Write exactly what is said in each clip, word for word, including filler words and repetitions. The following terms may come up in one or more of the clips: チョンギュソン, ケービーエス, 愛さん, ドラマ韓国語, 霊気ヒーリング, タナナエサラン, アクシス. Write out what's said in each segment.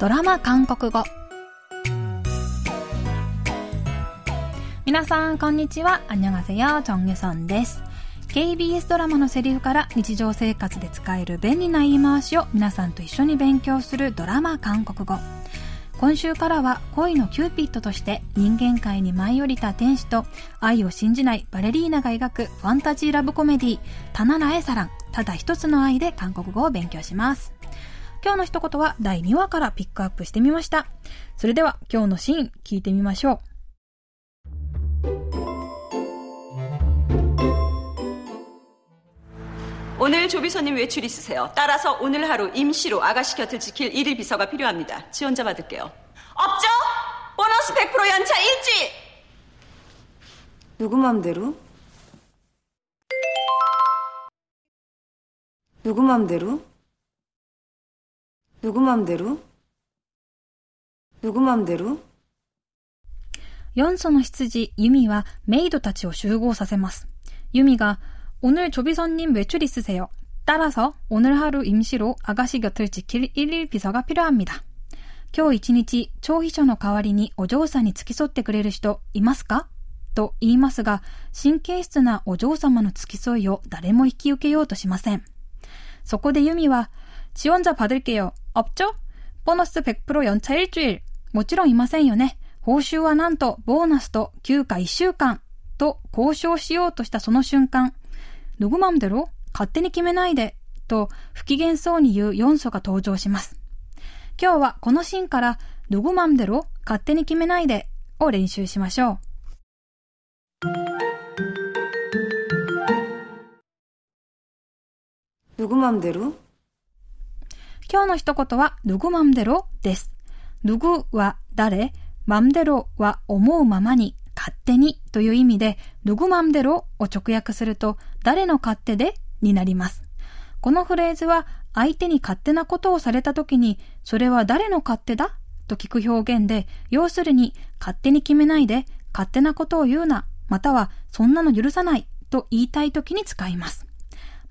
ドラマ韓国語。皆さんこんにちは、アンニョンハセヨ、チョンギュソンです。 ケービーエス ドラマのセリフから日常生活で使える便利な言い回しを皆さんと一緒に勉強するドラマ韓国語。今週からは恋のキューピッドとして人間界に舞い降りた天使と愛を信じないバレリーナが描くファンタジーラブコメディータナナエサラン、ただ一つの愛で韓国語を勉強します。今日の一言はだいにわからピックアップしてみました。それでは今日のシーン聞いてみましょう。오늘조비서님외출있으세요따라서오늘하루임시로아가씨 곁을 지킬일일비서가필요합니다지원자받을게요없죠보너스 백 퍼센트 연차일주일누구맘대로누구맘대로누구맘대로누구맘대로よんソの羊ユミはメイドたちを集合させます。ユミが오늘조비서님외출있으세요따라서오늘하루임시로아가씨곁을지킬일일비서가필요합니다今日一日、調秘書の代わりにお嬢さんに付き添ってくれる人いますかと言いますが、神経質なお嬢様の付き添いを誰も引き受けようとしません。そこでユミは、지원자받을게요없죠보너스 백 퍼센트 연차일주일もちろんいませんよね。報酬はなんとボーナスと休暇いっしゅうかんと交渉しようとしたその瞬間、누구맘대로勝手に決めないでと不機嫌そうに言うヨンソが登場します。今日はこのシーンから누구맘대로勝手に決めないでを練習しましょう。누구맘대로今日の一言は누구맘대로です。누구は誰、맘대로は思うままに、勝手にという意味で、누구맘대로を直訳すると、誰の勝手でになります。このフレーズは、相手に勝手なことをされたときに、それは誰の勝手だと聞く表現で、要するに、勝手に決めないで、勝手なことを言うな、または、そんなの許さないと言いたいときに使います。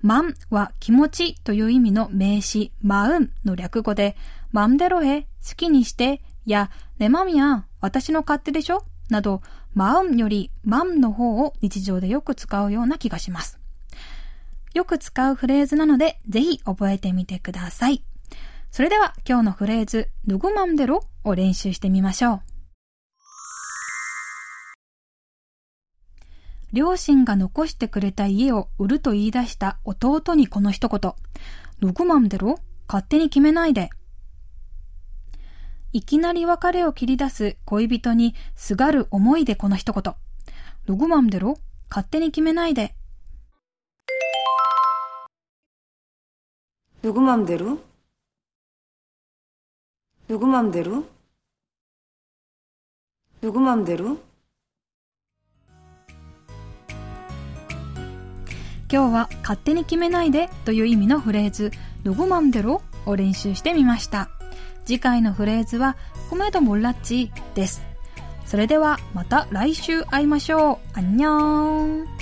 マンは気持ちという意味の名詞、マウンの略語で、マンデロへ、好きにして、や、ねまみや、私の勝手でしょなど、マウンよりマンの方を日常でよく使うような気がします。よく使うフレーズなので、ぜひ覚えてみてください。それでは今日のフレーズ、누구맘대로を練習してみましょう。両親が残してくれた家を売ると言い出した弟にこの一言、누구맘대로勝手に決めないで。いきなり別れを切り出す恋人にすがる思いでこの一言。누구맘대로勝手に決めないで。누구맘대로 누구맘대로 누구맘대로今日は勝手に決めないでという意味のフレーズ、누구맘대로を練習してみました。次回のフレーズはコメドモラッチです。それではまた来週会いましょう。アンニョン。